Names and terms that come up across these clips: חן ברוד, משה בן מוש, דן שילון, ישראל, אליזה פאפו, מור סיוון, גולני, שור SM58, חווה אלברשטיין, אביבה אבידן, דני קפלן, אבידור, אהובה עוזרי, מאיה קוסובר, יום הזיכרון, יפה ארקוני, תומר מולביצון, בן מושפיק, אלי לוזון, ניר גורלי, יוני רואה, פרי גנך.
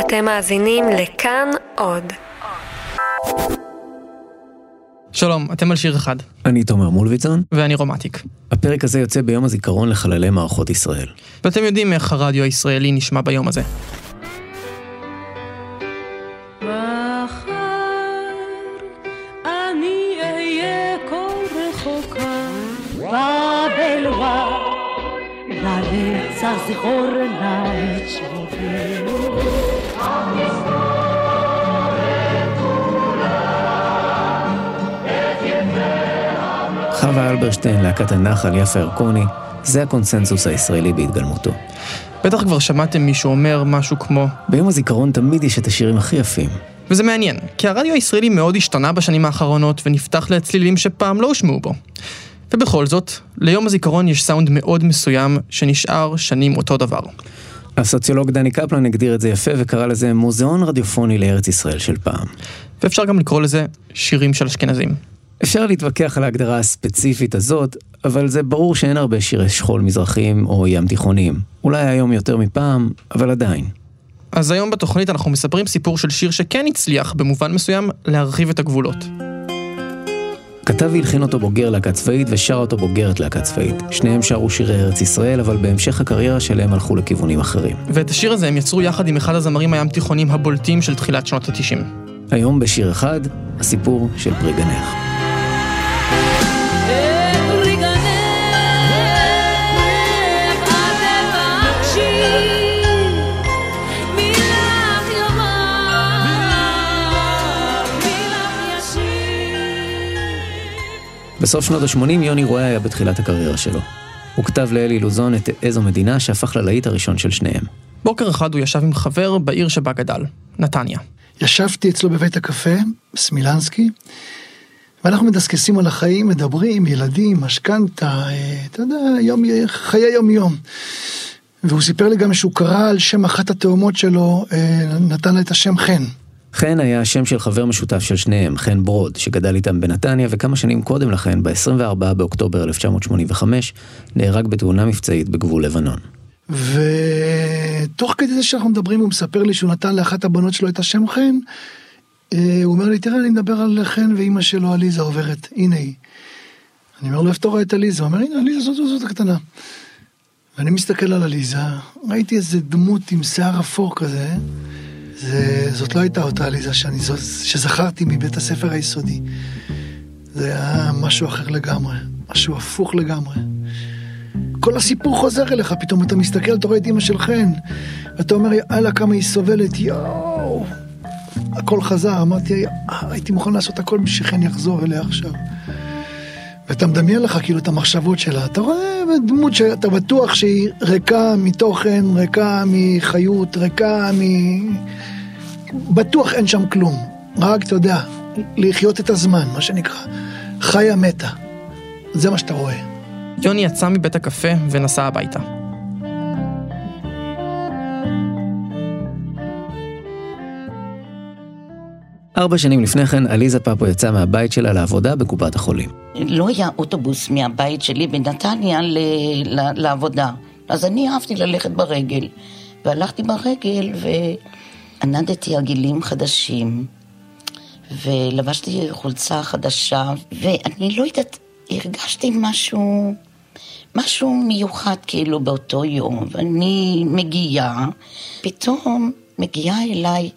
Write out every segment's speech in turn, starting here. אתם מאזינים לכאן עוד. שלום, אתם על שיר אחד. אני תומר מולביצון. ואני רומטיק. הפרק הזה יוצא ביום הזיכרון לחללי מערכות ישראל. ואתם יודעים איך הרדיו הישראלי נשמע ביום הזה. חווה אלברשטיין, להקת הנחל, יפה ארקוני, זה הקונסנסוס הישראלי בהתגלמותו. בטח כבר שמעתם מישהו אומר משהו כמו ביום הזיכרון תמיד יש את השירים הכי יפים. וזה מעניין, כי הרדיו הישראלי מאוד השתנה בשנים האחרונות ונפתח לצלילים שפעם לא הושמעו בו. ובכל זאת, ליום הזיכרון יש סאונד מאוד מסוים שנשאר שנים אותו דבר. הסוציולוג דני קפלן הגדיר את זה יפה וקרא לזה מוזיאון רדיופוני לארץ ישראל של פעם. ואפשר גם לקרוא לזה שירים של אשכנזים. אפשר להתווכח על ההגדרה הספציפית הזאת, אבל זה ברור שאין הרבה שירי שחול מזרחיים או ים תיכוניים. אולי היום יותר מפעם, אבל עדיין. אז היום בתוכנית אנחנו מספרים סיפור של שיר שכן הצליח במובן מסוים להרחיב את הגבולות. כתב והלחין אותו בוגר להקה צבאית ושר אותו בוגרת להקה צבאית. שניהם שרו שירי ארץ ישראל, אבל בהמשך הקריירה שלהם הלכו לכיוונים אחרים. ואת השיר הזה הם יצרו יחד עם אחד הזמרים הים תיכונים הבולטים של תחילת שנות ה-90. היום בשיר אחד, הסיפור של פרי גנך. בסוף שנות ה-80 יוני רואה היה בתחילת הקריירה שלו. הוא כתב לאלי לוזון את איזו מדינה שהפך ללהיט הראשון של שניהם. בוקר אחד הוא ישב עם חבר בעיר שבה גדל, נתניה. ישבתי אצלו בבית הקפה, סמילנסקי, ואנחנו מדסקסים על החיים, מדברים, ילדים, משכנתה, אתה יודע, חיי יום-יום. והוא סיפר לי גם שהוא קרא על שם אחת התאומות שלו, נתן לה את השם חן. חן היה השם של חבר משותף של שניהם, חן ברוד, שגדל איתם בנתניה, וכמה שנים קודם לכן, ב-24 באוקטובר 1985, נהרג בתאונה מבצעית בגבול לבנון. ותוך כדי זה שאנחנו מדברים, הוא מספר לי שהוא נתן לאחת הבנות שלו את השם חן, הוא אומר לי, תראה, אני מדבר על חן ואימא שלו, אליזה עוברת, הנה היא. אני אומר לו, איפה אתה רואה את אליזה? הוא אומר, הנה, אליזה, זאת הקטנה. ואני מסתכל על אליזה, ראיתי איזה דמות עם שיער אפור כזה, זאת לא הייתה אותה אליזה שזכרתי מבית הספר היסודי. זה היה משהו אחר לגמרי, משהו הפוך לגמרי. כל הסיפור חוזר אליך, פתאום אתה מסתכל, אתה רואה את אמא של חן, ואתה אומר, יאללה, כמה היא סובלת, יאו. הכל חזר, אמרתי, הייתי מוכן לעשות הכל בשביל חן יחזור אליה עכשיו. ואתה מדמיין לך כאילו את המחשבות שלה, אתה רואה דמות שאתה בטוח שהיא ריקה מתוכן, ריקה מחיות, ריקה בטוח אין שם כלום, רק אתה יודע, לחיות את הזמן, מה שנקרא, חיה מתה, זה מה שאתה רואה. יוני יצא מבית הקפה ונסע הביתה. ארבע שנים לפני כן, אליזה פאפו יצאה מהבית שלה לעבודה בקופת החולים. לא היה אוטובוס מהבית שלי בנתניה לעבודה. אז אני אהבתי ללכת ברגל. והלכתי ברגל וענדתי הגילים חדשים, ולבשתי חולצה חדשה, ואני לא יודעת, הרגשתי משהו מיוחד כאילו באותו יום. ואני מגיעה, פתאום מגיעה אליי,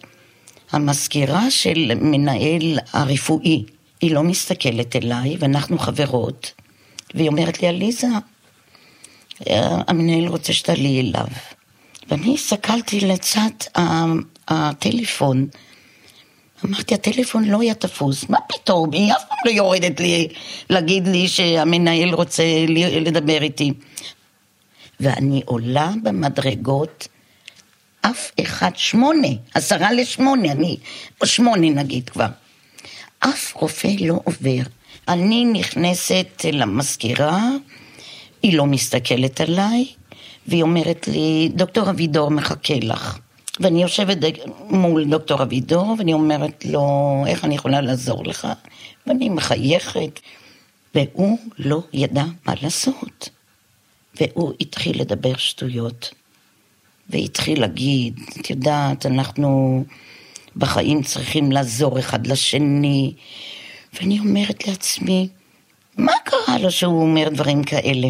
המזכירה של מנהל הרפואי, היא לא מסתכלת אליי, ואנחנו חברות, והיא אומרת לי, אליזה, המנהל רוצה שתעלי אליו. ואני הסתכלתי לצד הטלפון, אמרתי, הטלפון לא היה תפוס, מה פתאום? היא אף פעם לא יורדת לי, להגיד לי שהמנהל רוצה לדבר איתי. ואני עולה במדרגות, אף אחד 8, 7:50, אני 8 נגיד כבר. אף רופא לא עובר. אני נכנסת למזכירה, היא לא מסתכלת עליי, והיא אומרת לי, דוקטור אבידור מחכה לך. ואני יושבת מול דוקטור אבידור, ואני אומרת לו, איך אני יכולה לעזור לך? ואני מחייכת. והוא לא ידע מה לעשות. והוא התחיל לדבר שטויות. והתחיל להגיד, את יודעת, אנחנו בחיים צריכים לעזור אחד לשני, ואני אומרת לעצמי, מה קרה לו שהוא אומר דברים כאלה?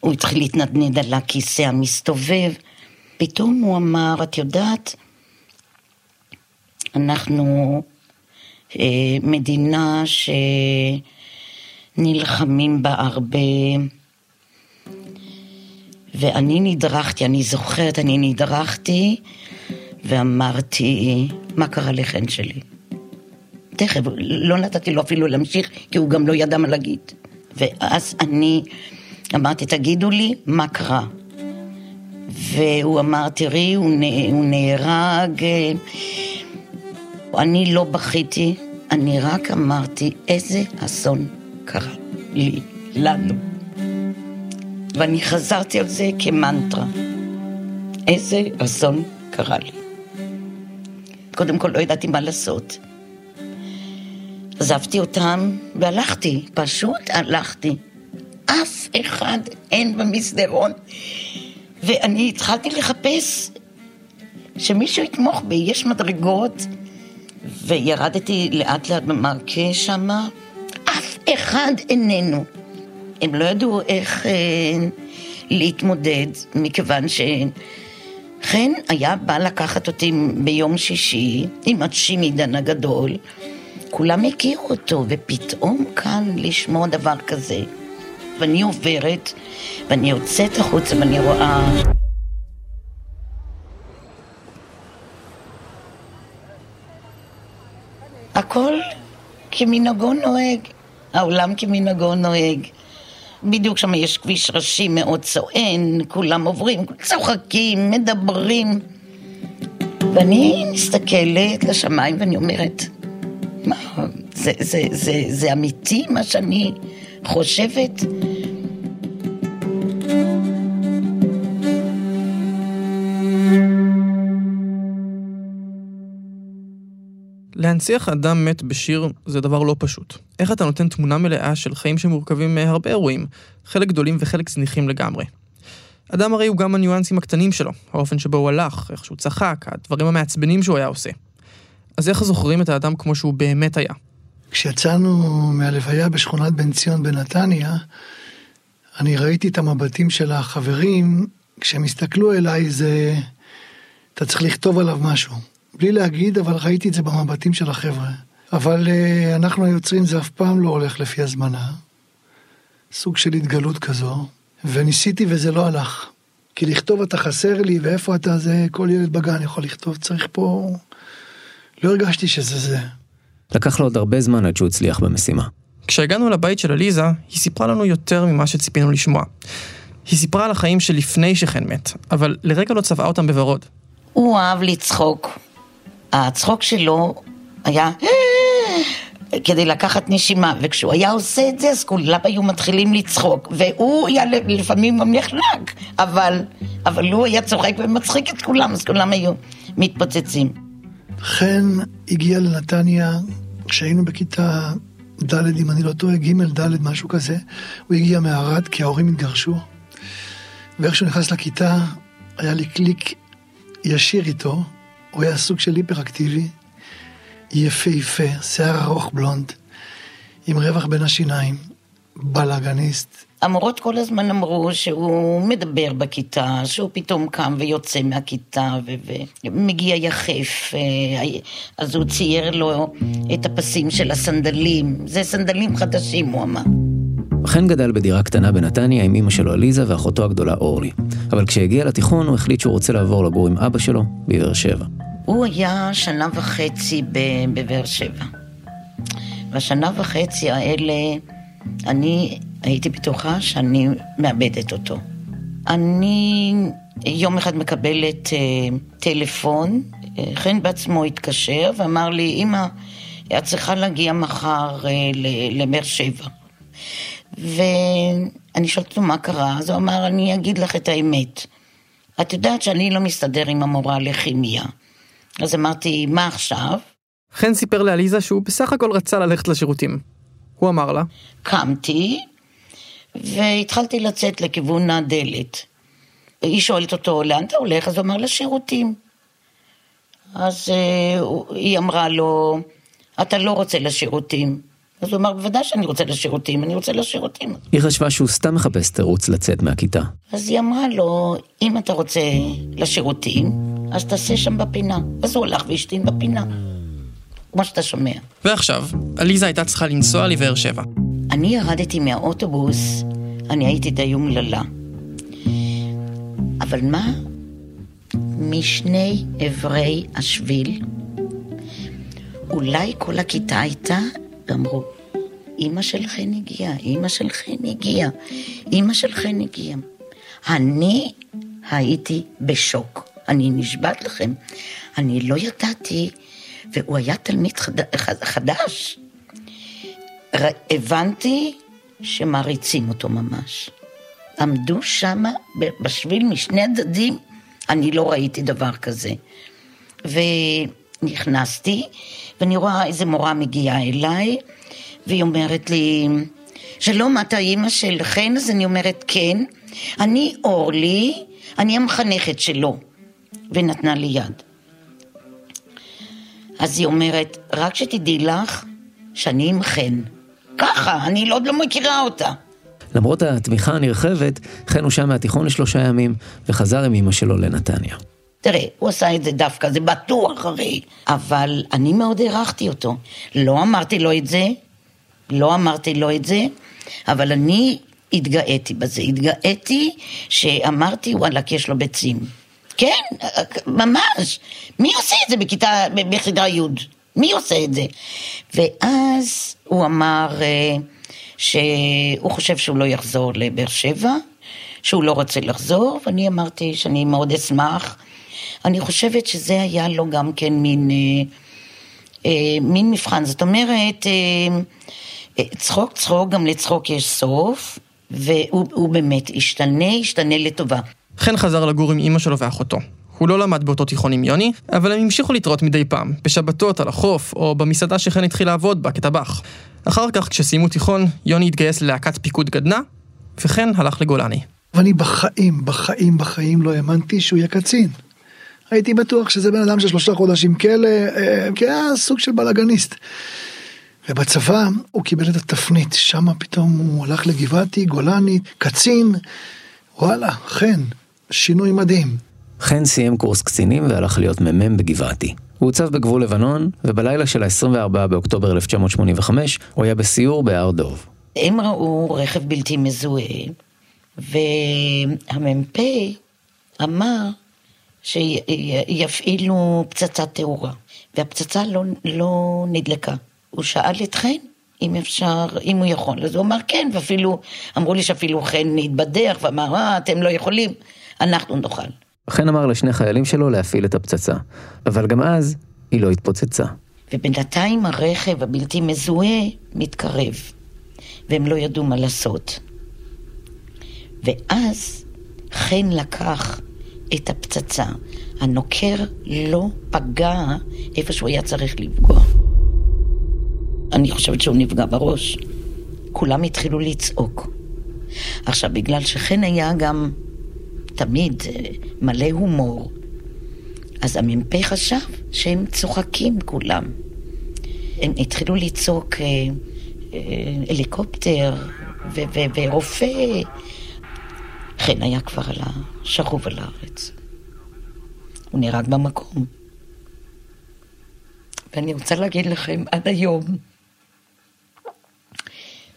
הוא התחיל להתנדנד על הכיסא המסתובב, פתאום הוא אמר, את יודעת, אנחנו מדינה שנלחמים בה הרבה, ואני נדרכתי, אני זוכרת, אני נדרכתי, ואמרתי, מה קרה לחן שלי? תכף, לא נתתי לו אפילו להמשיך, כי הוא גם לא ידע מה להגיד. ואז אני אמרתי, תגידו לי, מה קרה? והוא אמר, תראי, הוא נהרג. אני לא בכיתי, אני רק אמרתי, איזה אסון קרה לי, לנו. ואני חזרתי על זה כמנטרה. איזה אסון קרה לי. קודם כל לא ידעתי מה לעשות. עזבתי אותם והלכתי, פשוט הלכתי. אף אחד אין במסדרון. ואני התחלתי לחפש שמישהו יתמוך בי, יש מדרגות. וירדתי לאט לאט במרקה שם, אף אחד איננו. הם לא ידעו איך להתמודד, מכיוון שחן היה בא לקחת אותי ביום שישי, עם השישי דן הגדול, כולם הכירו אותו, ופתאום כאן לשמוע דבר כזה. ואני עוברת, ואני יוצאת החוצה, ואני רואה... הכל כמנהגו נוהג, העולם כמנהגו נוהג. בדיוק שם יש כביש ראשי מאוד צוען, כולם עוברים, צוחקים, מדברים. ואני מסתכלת לשמיים ואני אומרת, מה, זה אמיתי מה שאני חושבת? להנציח אדם מת בשיר זה דבר לא פשוט. איך אתה נותן תמונה מלאה של חיים שמורכבים מהרבה אירועים, חלק גדולים וחלק זניחים לגמרי. אדם הרי הוא גם הניואנסים הקטנים שלו, האופן שבו הוא הלך, איך שהוא צחק, הדברים המעצבנים שהוא היה עושה. אז איך זוכרים את האדם כמו שהוא באמת היה? כשיצאנו מהלוויה בשכונת בן ציון בנתניה, אני ראיתי את המבטים של החברים, כשהם הסתכלו אליי זה, אתה צריך לכתוב עליו משהו. בלי להגיד, אבל ראיתי את זה במבטים של החבר'ה. אבל אנחנו היוצרים, זה אף פעם לא הולך לפי הזמנה. סוג של התגלות כזו. וניסיתי וזה לא הלך. כי לכתוב אתה חסר לי, ואיפה אתה זה, כל ילד בגן יכול לכתוב, צריך פה... לא הרגשתי שזה זה. לקח לו עוד הרבה זמן עד שהוא הצליח במשימה. כשהגענו לבית של אליזה, היא סיפרה לנו יותר ממה שציפינו לשמוע. היא סיפרה על החיים שלפני שחן מת, אבל לרגע לא צבעה אותם בוורוד. הוא אהב לצחוק. הצחוק שלו היה כדי לקחת נשימה, וכשהוא היה עושה את זה, אז כולם היו מתחילים לצחוק, והוא היה לפעמים ממלכלק, אבל הוא היה צוחק ומצחיק את כולם, אז כולם היו מתפוצצים. חן הגיע לנתניה, כשהיינו בכיתה ד' אם אני לא טועה, ג' ד' משהו כזה, הוא הגיע מהרד, כי ההורים התגרשו, ואיך שהוא נכנס לכיתה, היה לי קליק ישיר איתו, הוא היה סוג של היפראקטיבי, יפה, שיער ארוך בלונד, עם רווח בין השיניים, בלאגניסט. המורות כל הזמן אמרו שהוא מדבר בכיתה, שהוא פתאום קם ויוצא מהכיתה, ומגיע יחף, אז הוא צייר לו את הפסים של הסנדלים, זה סנדלים חדשים הוא אמר. חן גדל בדירה קטנה בנתניה עם אמא שלו אליזה ואחותו הגדולה אורלי. אבל כשהגיע לתיכון הוא החליט שהוא רוצה לעבור לגור עם אבא שלו בבאר שבע. הוא היה שנה וחצי בבאר שבע. והשנה וחצי האלה אני הייתי בטוחה שאני מאבדת אותו. אני יום אחד מקבלת טלפון, חן בעצמו התקשר ואמר לי, אמא, את צריכה להגיע מחר לבאר שבע. ואני שואלת לו מה קרה, אז הוא אמר, אני אגיד לך את האמת. את יודעת שאני לא מסתדר עם המורה לכימיה. אז אמרתי, מה עכשיו? חן סיפר לאליזה שהוא בסך הכל רצה ללכת לשירותים. הוא אמר לה. קמתי, והתחלתי לצאת לכיוון הדלת. היא שואלת אותו, לאן אתה הולך? אז הוא אמר לשירותים. אז היא אמרה לו, אתה לא רוצה לשירותים. אז הוא אמר, בוודאי שאני רוצה לשירותים, אני רוצה לשירותים. היא חשבה שהוא סתם מחפש תירוץ לצאת מהכיתה. אז היא אמרה לו, אם אתה רוצה לשירותים, אז תעשה שם בפינה. אז הוא הלך והשתין בפינה. כמו שאתה שומע. ועכשיו, אליזה הייתה צריכה לנסוע לבאר שבע. אני ירדתי מהאוטובוס, אני הייתי די אומללה. אבל מה? משני עברי השביל, אולי כל הכיתה הייתה, ואמרו, אמא של חן הגיעה, אמא של חן הגיעה, אמא של חן הגיעה. אני הייתי בשוק, אני נשבעת לכם, אני לא ידעתי, והוא היה תלמיד חדש. הבנתי שמריצים אותו ממש. עמדו שם בשביל משני דדים, אני לא ראיתי דבר כזה. ונכנסתי, ואני רואה איזה מורה מגיעה אליי, והיא אומרת לי, שלום, אתה אמא של חן? אז אני אומרת, כן. אני אורלי, אני המחנכת שלו. ונתנה לי יד. אז היא אומרת, רק שתדעי לך שאני עם חן. ככה, אני עוד לא מכירה אותה. למרות התמיכה הנרחבת, חן הוא שם מהתיכון ל3 ימים, וחזר עם אמא שלו לנתניה. תראה, הוא עשה את זה דווקא, זה בטוח הרי. אבל אני מאוד הערכתי אותו. לא אמרתי לו את זה, אבל אני התגאיתי בזה. התגאיתי שאמרתי, וואלה, כי יש לו ביצים. כן, ממש. מי עושה את זה בכיתה, בחדרה יוד? מי עושה את זה? ואז הוא אמר שהוא חושב שהוא לא יחזור לבאר שבע, שהוא לא רוצה לחזור, ואני אמרתי שאני מאוד אשמח. אני חושבת שזה היה לו גם כן מין מבחן. זאת אומרת, צחוק, גם לצחוק יש סוף, והוא באמת השתנה לטובה. חן חזר לגור עם אמא שלו ואחותו. הוא לא למד באותו תיכון עם יוני, אבל הם המשיכו להתראות מדי פעם, בשבתות על החוף, או במסעדה שחן התחיל לעבוד בה, כטבח. אחר כך, כשסיימו תיכון, יוני התגייס ללהקת פיקוד גדנה, וחן הלך לגולני. ואני בחיים לא האמנתי שהוא יהיה קצין. הייתי בטוח שזה בן אדם של 3 חודשים כלא, כהיה סוג של בלגניסט. ובצבא הוא קיבל את התפנית, שם פתאום הוא הלך לגבעתי, גולני, קצין, וואלה, חן, שינוי מדהים. חן סיים קורס קצינים והלך להיות ממ"מ בגבעתי. הוא הוצב בגבול לבנון, ובלילה של ה-24 באוקטובר 1985 הוא היה בסיור בהר דוב. הם ראו רכב בלתי מזוהה, והמ"פ אמר שיפעילו פצצת תאורה, והפצצה לא נדלקה. הוא שאל את חן, אם אפשר, אם הוא יכול. אז הוא אמר כן, ואפילו, אמרו לי שאפילו חן נתבדח, ואמר, אתם לא יכולים, אנחנו נוכל. חן אמר לשני חיילים שלו להפעיל את הפצצה, אבל גם אז היא לא התפוצצה. ובינתיים הרכב הבלתי מזוהה מתקרב, והם לא ידעו מה לעשות. ואז חן לקח את הפצצה, הנוקר לא פגע איפה שהוא היה צריך לפגוע. אני חושבת שהוא נפגע בראש. כולם התחילו לצעוק. עכשיו, בגלל שחן היה גם תמיד מלא הומור, אז המ"פ חשב שהם צוחקים כולם. הם התחילו לצעוק הליקופטר ורופא. חן היה כבר שכוב על הארץ. הוא נהרג במקום. ואני רוצה להגיד לכם, עד היום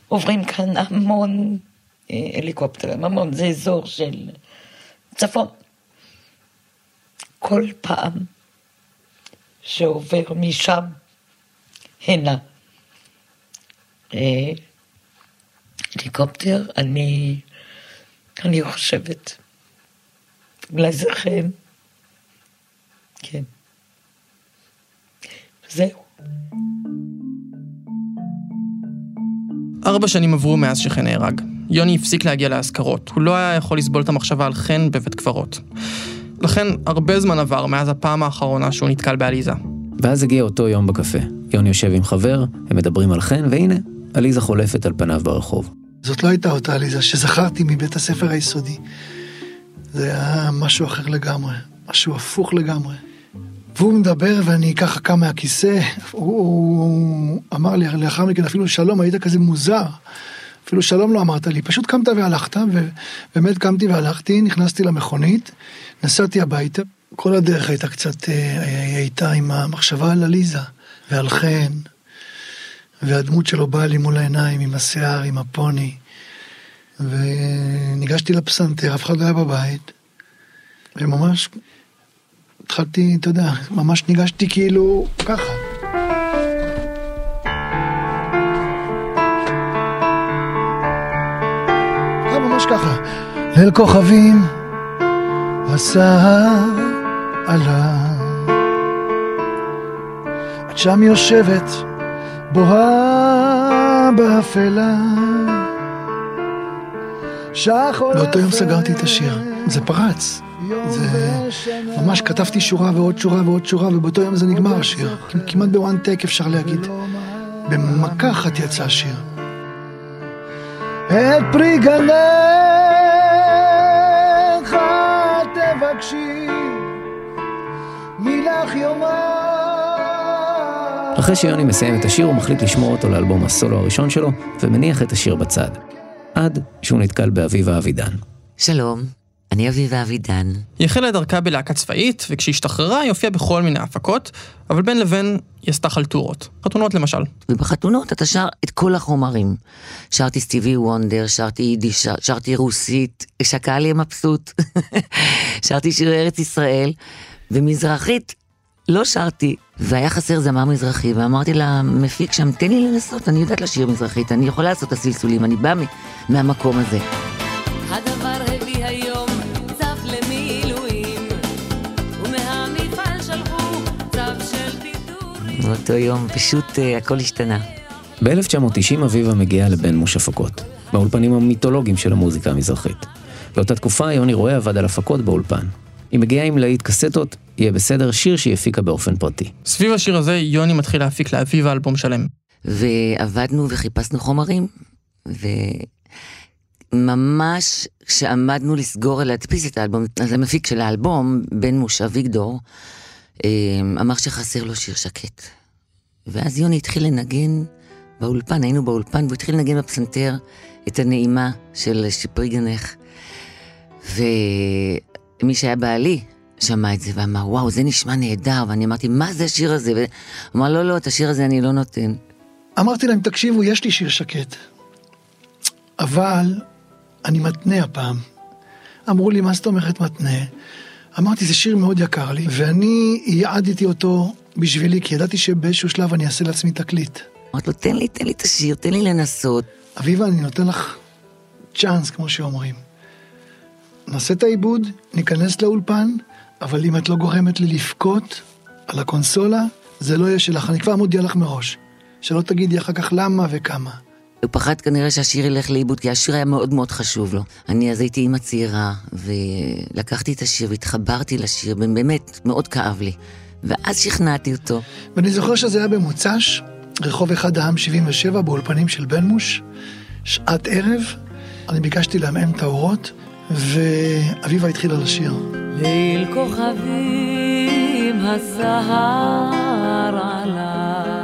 עוברים כאן המון הליקופטרים, המון, זה אזור של צפון. כל פעם שעובר משם הנה הליקופטר, אני חושבת, אולי זה חן, כן. זהו. 4 שנים עברו מאז שחן נהרג. יוני הפסיק להגיע להזכרות, הוא לא היה יכול לסבול את המחשבה על חן בבית קברות. לכן הרבה זמן עבר מאז הפעם האחרונה שהוא נתקל באליזה. ואז הגיע אותו יום בקפה. יוני יושב עם חבר, הם מדברים על חן, והנה, אליזה חולפת על פניו ברחוב. זאת לא הייתה אותה אליזה שזכרתי מבית הספר היסודי. זה היה משהו אחר לגמרי, משהו הפוך לגמרי. והוא מדבר ואני ככה קם מהכיסא, הוא אמר לי לאחר מכן אפילו שלום, היית כזה מוזר, אפילו שלום לא אמרת לי, פשוט קמת והלכת, ובאמת קמתי והלכתי, נכנסתי למכונית, נסעתי הביתה, כל הדרך הייתה קצת, הייתה עם המחשבה על אליזה ועל חן, והדמות שלו באה לי מול העיניים עם השיער, עם הפוני, וניגשתי לפסנתר, אף אחד לא היה בבית, וממש התחלתי, אתה יודע, ממש ניגשתי כאילו ככה. זה ממש ככה. ליל כוכבים, הסהר עלה. את שם יושבת, בוהה באפלה. באותו יום סגרתי את השיר, זה פרץ, זה ממש כתבתי שורה ועוד שורה ועוד שורה, ובאותו יום זה נגמר השיר, כמעט בוואן טייק אפשר להגיד, במכה אחת יצא השיר. את פרי גנך תבקשי מילך יומר. אחרי שיוני מסיים את השיר הוא מחליט לשמור אותו לאלבום הסולו הראשון שלו ומניח את השיר בצד. עד שהוא נתקל באביבה אבידן. שלום, אני אביבה אבידן. היא החלה דרכה בלהקה צבאית, וכשהשתחררה היא הופיעה בכל מיני הפקות, אבל בין לבין היא עשתה חלטורות. חתונות למשל. ובחתונות אתה שר את כל החומרים. שרתי סטיבי וונדר, שרתי יידיש, שרתי רוסית, שקהל יהיה מבסוט, שרתי שירי ארץ ישראל, ומזרחית לא שרתי. והיה חסר זמר מזרחי, ואמרתי למפיק שם, תן לי לנסות, אני יודעת לשיר מזרחית, אני יכולה לעשות את הסלסולים, אני באה מהמקום הזה. הדבר הביא היום צף למילואים, ומהמפעל שלחו צף של בידורים. באותו יום פשוט הכל השתנה. ב-1990 אביבה מגיעה לבן מוש הפקות, באולפנים המיתולוגיים של המוזיקה המזרחית. באותה תקופה יוני רואה עבד על הפקות באולפן. היא מגיעה עם להיט קסטות, יהיה בסדר שיר שהיא הפיקה באופן פרטי. סביב השיר הזה, יוני מתחיל להפיק לאביבה אלבום שלם. ועבדנו וחיפשנו חומרים, וממש כשעמדנו לסגור ולהדפיס את האלבום, אז המפיק של האלבום, בן מושפיק אביגדור, אמר שחסר לו שיר שקט. ואז יוני התחיל לנגן באולפן, היינו באולפן, והוא התחיל לנגן בפסנתר את הנעימה של פרי גנך. מי שהיה בעלי שמע את זה ואמר, וואו, זה נשמע נהדר, ואני אמרתי, מה זה השיר הזה? והוא אמר, לא, לא, את השיר הזה אני לא נותן. אמרתי להם, תקשיבו, יש לי שיר שקט, אבל אני מתנה הפעם. אמרו לי, מה זאת אומרת מתנה? אמרתי, זה שיר מאוד יקר לי, ואני יעדתי אותו בשבילי, כי ידעתי שבאיזשהו שלב אני אעשה לעצמי תקליט. אמרתי לו, תן לי את השיר, תן לי לנסות. אביבה, אני נותן לך צ'אנס, כמו שאומרים. נעשה את העיבוד, ניכנס לאולפן, אבל אם את לא גורמת לי לפקוט על הקונסולה, זה לא יהיה שלך. אני כבר מודיע לך מראש, שלא תגידי אחר כך למה וכמה. הוא פחד כנראה שהשיר ילך לעיבוד, כי השיר היה מאוד מאוד חשוב לו. אני אז הייתי אמא צעירה, ולקחתי את השיר והתחברתי לשיר, באמת מאוד כאב לי. ואז שכנעתי אותו. ואני זוכר שזה היה במוצ"ש, רחוב אחד העם 77, באולפנים של בן מוש, שעת ערב, אני ביקשתי להמעם את האורות, ואביבה התחילה לשיר. ליל כוכבים הסהר עלה,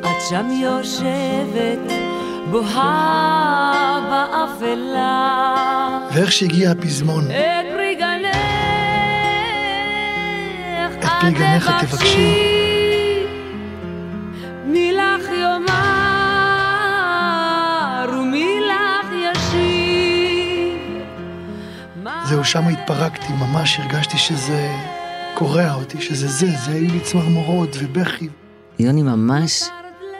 את שם יושבת בוהה באפלה. ואיך שהגיע הפזמון, את פרי גנך תבקשי מילך יומה. זהו, שם התפרקתי, ממש הרגשתי שזה קורע אותי, שזה היה לי צמרמורות ובכי. יוני ממש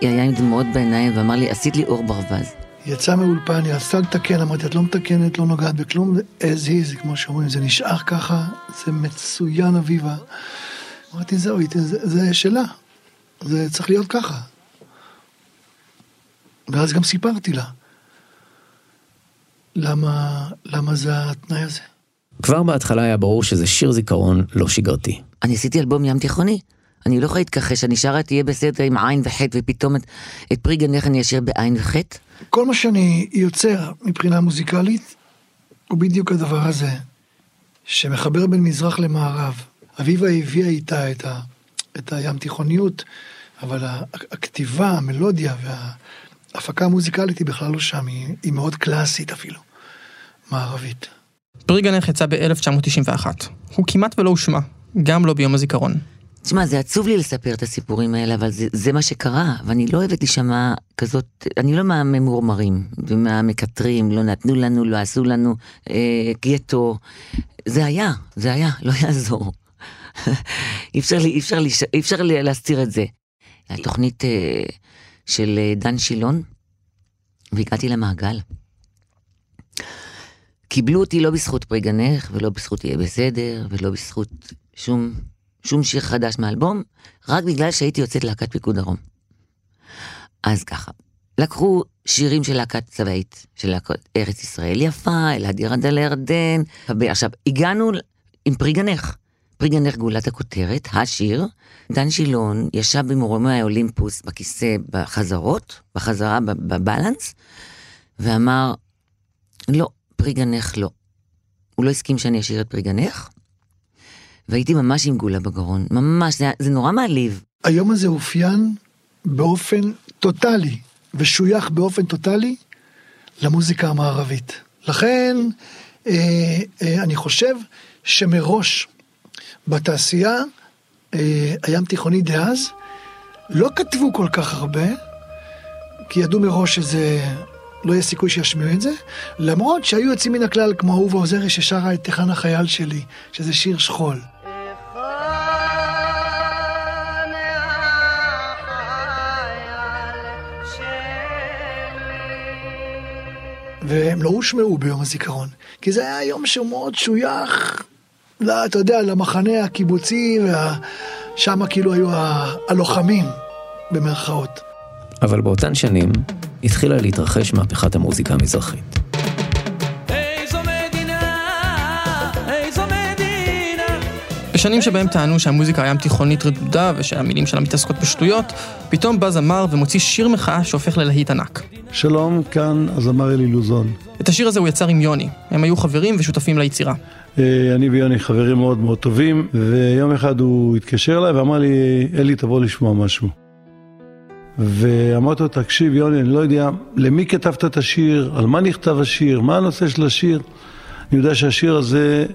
היה עם דמעות בעיניים ואמר לי, עשית לי אור ברווז. יצא מאולפן, יצא לתקן, אמרתי, את לא מתקנת, לא נוגעת בכלום, זה כמו שאומרים, זה נשאר ככה, זה מצוין אביבה. אמרתי, זהו, זה שלה, זה צריך להיות ככה. ואז גם סיפרתי לה. למה זה התנאי הזה? כבר בהתחלה היה ברור שזה שיר זיכרון לא שגרתי. אני עשיתי אלבום ים תיכוני, אני לא יכולה להתכחש, אני שרה תהיה בסדר עם עין וחט, ופתאום את פרי גנך אני אשאיר בעין וחט. כל מה שאני יוצר מבחינה מוזיקלית, הוא בדיוק הדבר הזה, שמחבר בין מזרח למערב. אביבה הביאה איתה את הים תיכוניות, אבל הכתיבה, המלודיה וההפקה המוזיקלית היא בכלל לא שם, היא מאוד קלאסית אפילו, מערבית. פרי גנך יצא ב-1991. הוא כמעט ולא הושמע, גם לא ביום הזיכרון. תשמע, זה עצוב לי לספר את הסיפורים האלה, אבל זה מה שקרה, ואני לא אוהבת לשמע כזאת, אני לא מהממורמרים, ומהמקטרים, לא נתנו לנו, לא עשו לנו, גטו, זה היה, לא יעזור. אי אפשר להסתיר את זה. התוכנית של דן שילון, והגעתי למעגל. קיבלו אותי לא בזכות פרי גנך, ולא בזכות יהיה בסדר, ולא בזכות שום שיר חדש מאלבום, רק בגלל שהייתי יוצאת להקת פיקוד דרום. אז ככה, לקחו שירים של להקת צבאית, של להקת ארץ ישראל יפה, אלעד ירד על הירדן, עכשיו, הגענו עם פרי גנך, גאולת הכותרת, השיר, דן שילון ישב במרומי האולימפוס, בכיסא, בחזרה, בבלנס, ואמר, לא, פרי גנך לא. הוא לא הסכים שאני אשאיר את פרי גנך, והייתי ממש עם גולה בגרון, ממש, זה נורא מעליב. היום הזה אופיין באופן טוטלי, ושוייך באופן טוטלי למוזיקה המערבית. לכן, אני חושב שמראש בתעשייה, הים תיכוני דאז, לא כתבו כל כך הרבה, כי ידעו מראש שזה לא יהיה סיכוי שישמיעו את זה, למרות שהיו יוצאים מן הכלל כמו אהובה עוזרי ששרה את תיכן החייל שלי, שזה שיר שכול. והם לא הושמעו ביום הזיכרון, כי זה היה יום שהוא מאוד שוייך, אתה יודע, למחנה הקיבוצי, שם כאילו היו הלוחמים, במרכאות. אבל באותן שנים התחילה להתרחש מהפכת המוזיקה המזרחית. בשנים שבהם טענו שהמוזיקה הים תיכונית רדודה ושהמילים שלה מתעסקות בשטויות, פתאום בא זמר ומוציא שיר מחאה שהופך ללהיט ענק. שלום, כאן הזמר אלי לוזון. את השיר הזה הוא יצר עם יוני. הם היו חברים ושותפים ליצירה. אני ויוני חברים מאוד מאוד טובים, ויום אחד הוא התקשר אליי ואמר לי, אלי, תבוא לשמוע משהו. ואמרתי לו, תקשיב יוני, אני לא יודע למי כתבת את השיר, על מה נכתב השיר, מה הנושא של השיר. אני יודע שהשיר הזה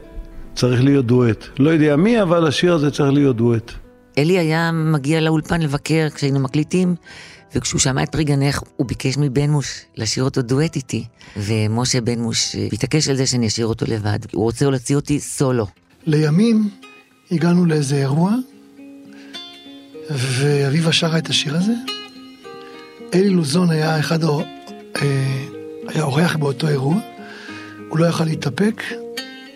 צריך להיות דואט. לא יודע מי, אבל השיר הזה צריך להיות דואט. אלי היה מגיע לאולפן לבקר כשהיינו מקליטים, וכשהוא שמע את פרי גנך, הוא ביקש מבן מוש לשיר אותו דואט איתי. ומשה בן מוש התעקש על זה שאני אשיר אותו לבד. הוא רוצה להוציא אותי סולו. לימים הגענו לאיזה אירוע, ואביבה שרה את השיר הזה. אלי לוזון היה אורח באותו אירוע. הוא לא יכל להתאפק,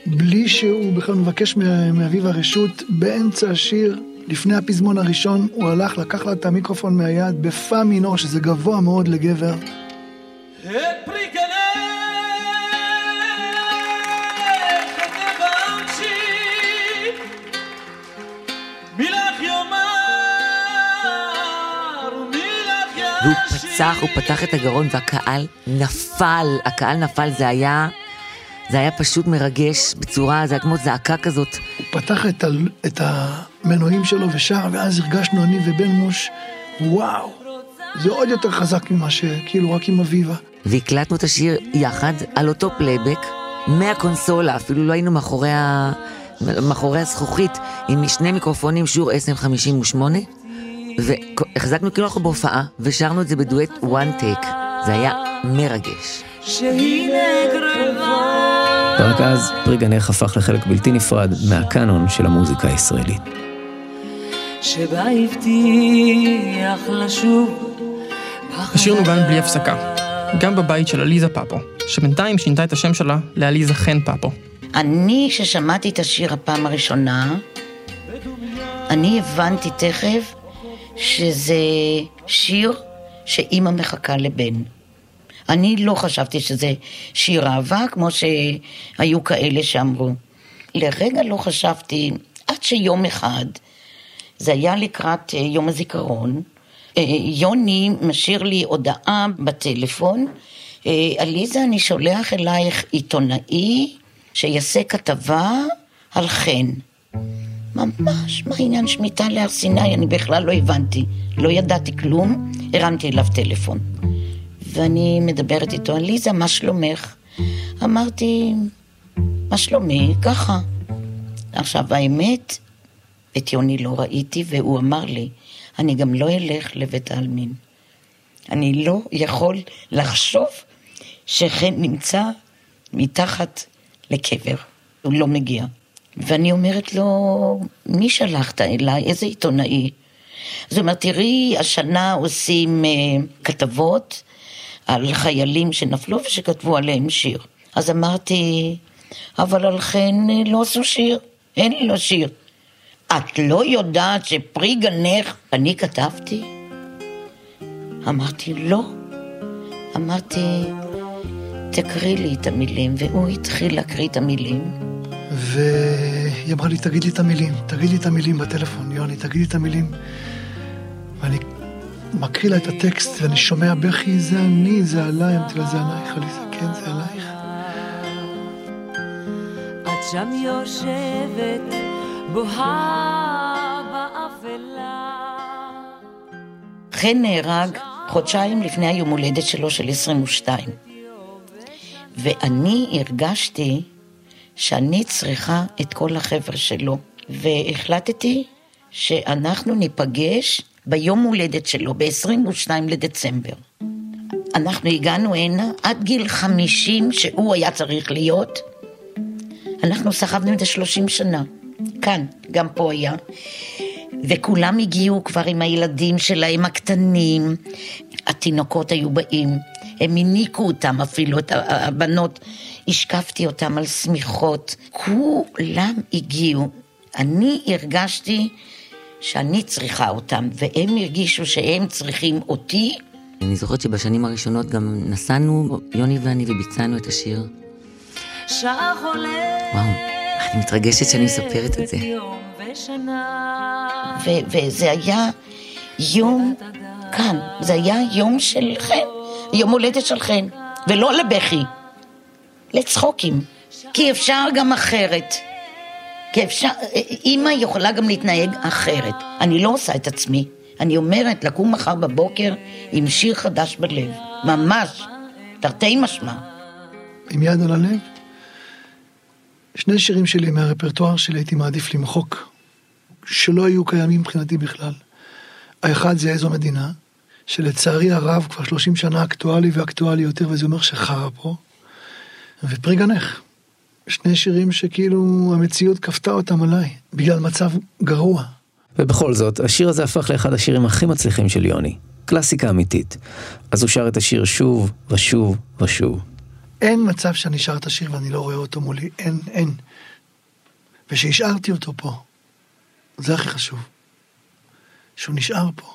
בלי שהוא בכלל מבקש מאביבה הרשות, באמצע השיר, לפני הפזמון הראשון, הוא הלך, לקח לה את המיקרופון מהיד, בפה מינור, שזה גבוה מאוד לגבר. והוא פצח, הוא פתח את הגרון, והקהל נפל, זה היה פשוט מרגש בצורה, זה היה כמו זעקה כזאת. הוא פתח את המנועים שלו ושר, ואז הרגשנו אני ובן מוש, וואו, זה עוד יותר חזק ממה שכאילו רק עם אביבה. והקלטנו את השיר יחד על אותו פלייבק, מהקונסולה, אפילו לא היינו מאחורי הזכוכית, עם שני מיקרופונים, שור SM58, והחזקנו כאילו אנחנו בהופעה, ושרנו את זה בדואט one take. זה היה מרגש. רק אז פרי גנך הפך לחלק בלתי נפרד מהקאנון של המוזיקה הישראלית. השיר נוגן בלי הפסקה, גם בבית של אליזה פאפו, שבינתיים שינתה את השם שלה לאליזה חן פאפו. אני ששמעתי את השיר הפעם הראשונה, אני הבנתי תכף שזה שיר שאמא מחכה לבן. אני לא חשבתי שזה שיר אהבה, כמו שהיו כאלה שאמרו. לרגע לא חשבתי, עד שיום אחד, זה היה לקראת יום הזיכרון, יוני משאיר לי הודעה בטלפון, אליזה, אני שולח אלייך עיתונאי שיעשה כתבה על חן. ממש, מה העניין שמיטה להר סיני? אני בכלל לא הבנתי, לא ידעתי כלום, הרמתי אליו טלפון. ואני מדברת איתו, אליזה, מה שלומך? אמרתי, מה שלומי? ככה. עכשיו, האמת, את יוני לא ראיתי, והוא אמר לי, אני גם לא אלך לבית העלמין. אני לא יכול לחשוב שכן נמצא מתחת לקבר. הוא לא מגיע. ואני אומרת לו, מי שלחת אליי? איזה עיתונאי? זאת אומרת, תראי, השנה עושים כתבות על חיילים שנפלו ושכתבו עליהם שיר. אז אמרתי, אבל על חן לא עשו שיר, אין לו שיר. את לא יודעת שפרי גנך אני כתבתי? אמרתי, לא. אמרתי, תקריא לי את המילים, והוא התחיל להקריא את המילים. והיא אמרה לי, תגיד לי את המילים, תגיד לי את המילים בטלפון, יוני, תגיד לי את המילים. ואני מקריא לה את הטקסט, ואני שומע בכי, זה אני, זה עליי, אמרתי לה, זה עלייך, אליזה, כן, זה עלייך. את שם יושבת, בוהה באפלה. חן נהרג חודשיים לפני היום הולדת שלו של 22. ואני הרגשתי שאני צריכה את כל החבר'ה שלו. והחלטתי שאנחנו ניפגש ביום הולדת שלו, ב-22 לדצמבר. אנחנו הגענו הנה עד גיל 50 שהוא היה צריך להיות. אנחנו סחבנו את 30 שנה. כאן, גם פה היה. וכולם הגיעו כבר עם הילדים שלהם הקטנים, התינוקות היו באים, הם הניקו אותם אפילו, את הבנות, השקפתי אותם על סמיכות, כולם הגיעו, אני הרגשתי שאני צריכה אותם, והם הרגישו שהם צריכים אותי. אני זוכרת שבשנים הראשונות גם נסענו, יוני ואני, וביצענו את השיר. וואו, אני מתרגשת שאני מספרת את זה. וזה היה יום כאן, זה היה יום של חן, יום הולדת של חן, ולא לבכי, לצחוקים, כי אפשר גם אחרת, כי אפשר, אמא יכולה גם להתנהג אחרת, אני לא עושה את עצמי, אני אומרת לקום מחר בבוקר עם שיר חדש בלב, ממש, תרתי משמע. עם יד על הלב, שני שירים שלי מהרפרטואר שלי הייתי מעדיף למחוק, שלא היו קיימים מבחינתי בכלל. האחד זה איזו מדינה, שלצערי הרב כבר 30 שנה אקטואלי ואקטואלי יותר, וזה אומר שחרה פה, ופרי גנך. שני שירים שכאילו המציאות כפתה אותם עליי, בגלל מצב גרוע. ובכל זאת, השיר הזה הפך לאחד השירים הכי מצליחים של יוני, קלאסיקה אמיתית. אז הוא שר את השיר שוב ושוב ושוב. אין מצב שאני שר את השיר ואני לא רואה אותו מולי, אין, אין. ושהשארתי אותו פה. זה הכי חשוב, שהוא נשאר פה.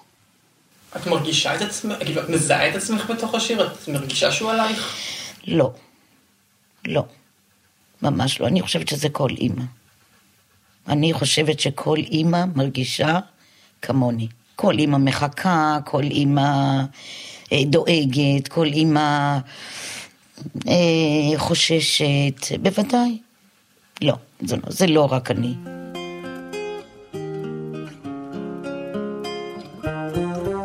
את מרגישה את עצמך, את מזהה את עצמך בתוך השיר? את מרגישה שהוא עלייך? לא, לא, ממש לא. אני חושבת שזה כל אימא. אני חושבת שכל אימא מרגישה כמוני. כל אימא מחכה, כל אימא דואגת, כל אימא חוששת. בוודאי. לא, זה לא רק אני.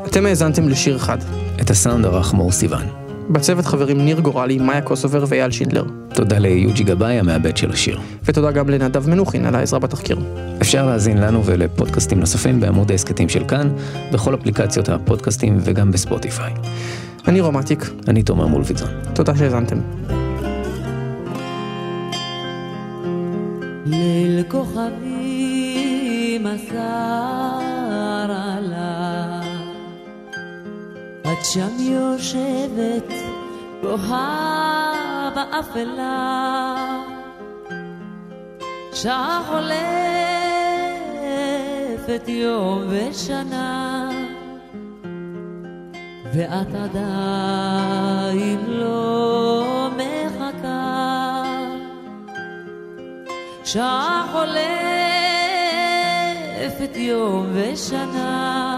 אתם האזנתם לשיר אחד. את הסאונד ערך מור סיוון. בצוות חברים ניר גורלי, מאיה קוסובר ואייל שינדלר. תודה ליוג'י גבאי המעבד של השיר. ותודה גם לנדב מנוחין על העזרה בתחקיר. אפשר להזין לנו ולפודקאסטים נוספים בעמוד ההסקטים של כאן, בכל אפליקציות הפודקאסטים וגם בספוטיפיי. אני רומטיק. אני תומר מולביצון. תודה שהאזנתם. ליל כוכבים עשר עליו את שם יושבת, בוהה באפלה. שעה חולפת יום ושנה, ואת עדיין לא מחכה. שעה חולפת יום ושנה,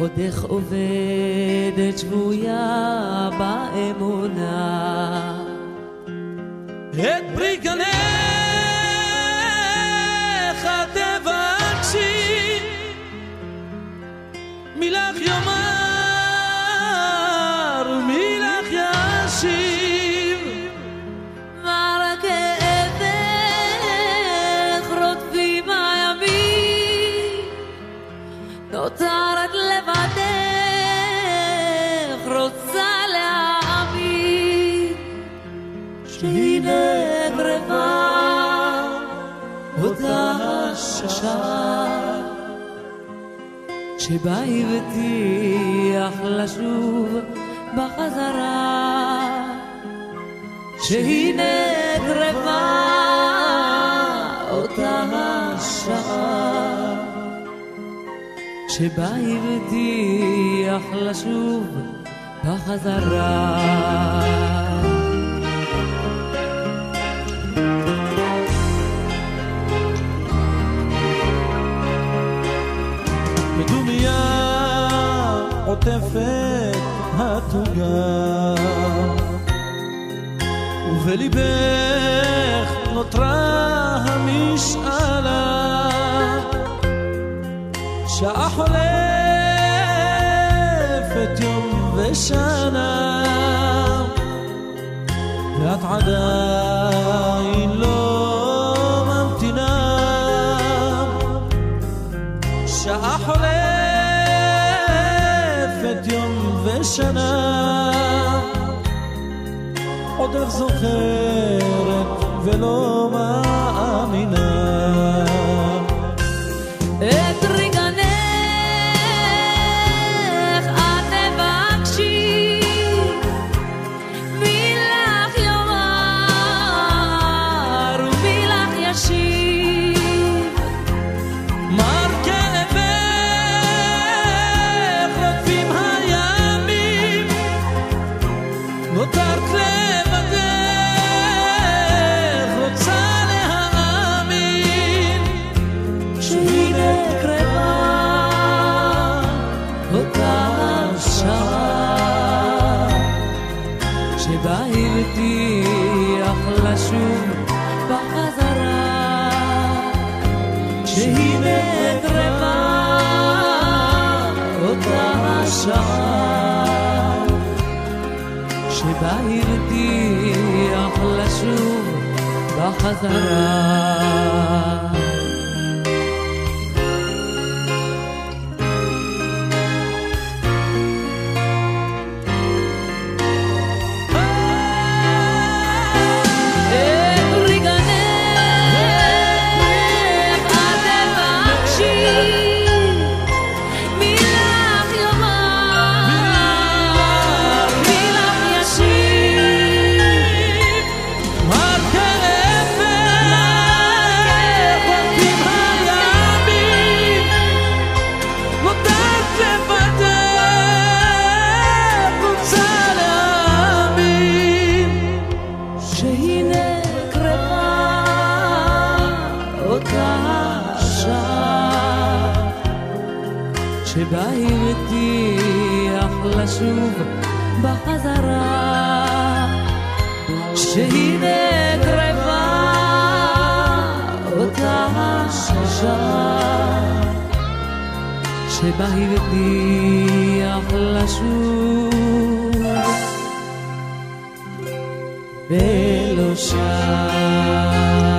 הודך עובדת שבויה באמונה את פרי גנך תבקשי מילך יאמר ומילך ישיב ועל כאבך רודפים הימים נותרת לבדך רוצה להאמין שהנה קרבה אותה השעה שבה הבטיח לשוב בחזרה שהנה קרבה אותה השעה שבה הבטיח לשוב בחזרה עוטפת התוגה ובליבך נותרה המשאלה שעה חולפת יום ושנה ואת עדיין לא ממתינה שעה חולפת יום ושנה עוד איך זוכרת ולא מאמינה את רגנך את מבקשי מילך יאמר ומילך ישיב שבה הרתיח לשוב בחזרה שוב בחזרה שהנה קרבה אותה השעה שבה הבטיח לשוב ולא שב